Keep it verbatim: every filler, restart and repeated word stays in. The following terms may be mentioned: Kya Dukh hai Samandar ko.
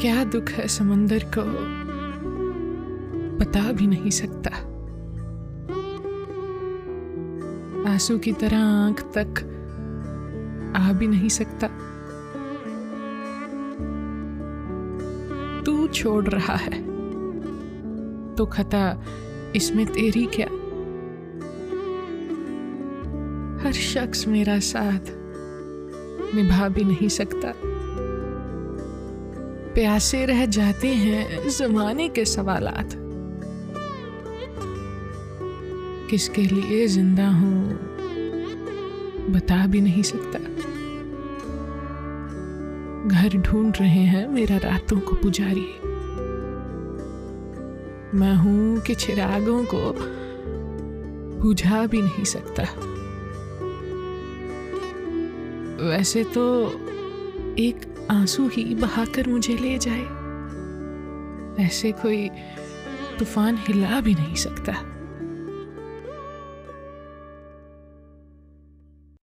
क्या दुख है समंदर को बता भी नहीं सकता। आंसू की तरह आंख तक आ भी नहीं सकता। तू छोड़ रहा है तो खता इसमें तेरी क्या। हर शख्स मेरा साथ निभा भी नहीं सकता। प्यासे रह जाते हैं जमाने के सवालात, किसके लिए जिंदा हूं बता भी नहीं सकता। घर ढूंढ रहे हैं मेरा रातों को पुजारी, मैं हूं कि चिरागों को बुझा भी नहीं सकता। वैसे तो एक आंसू ही बहाकर मुझे ले जाए, ऐसे कोई तूफान हिला भी नहीं सकता।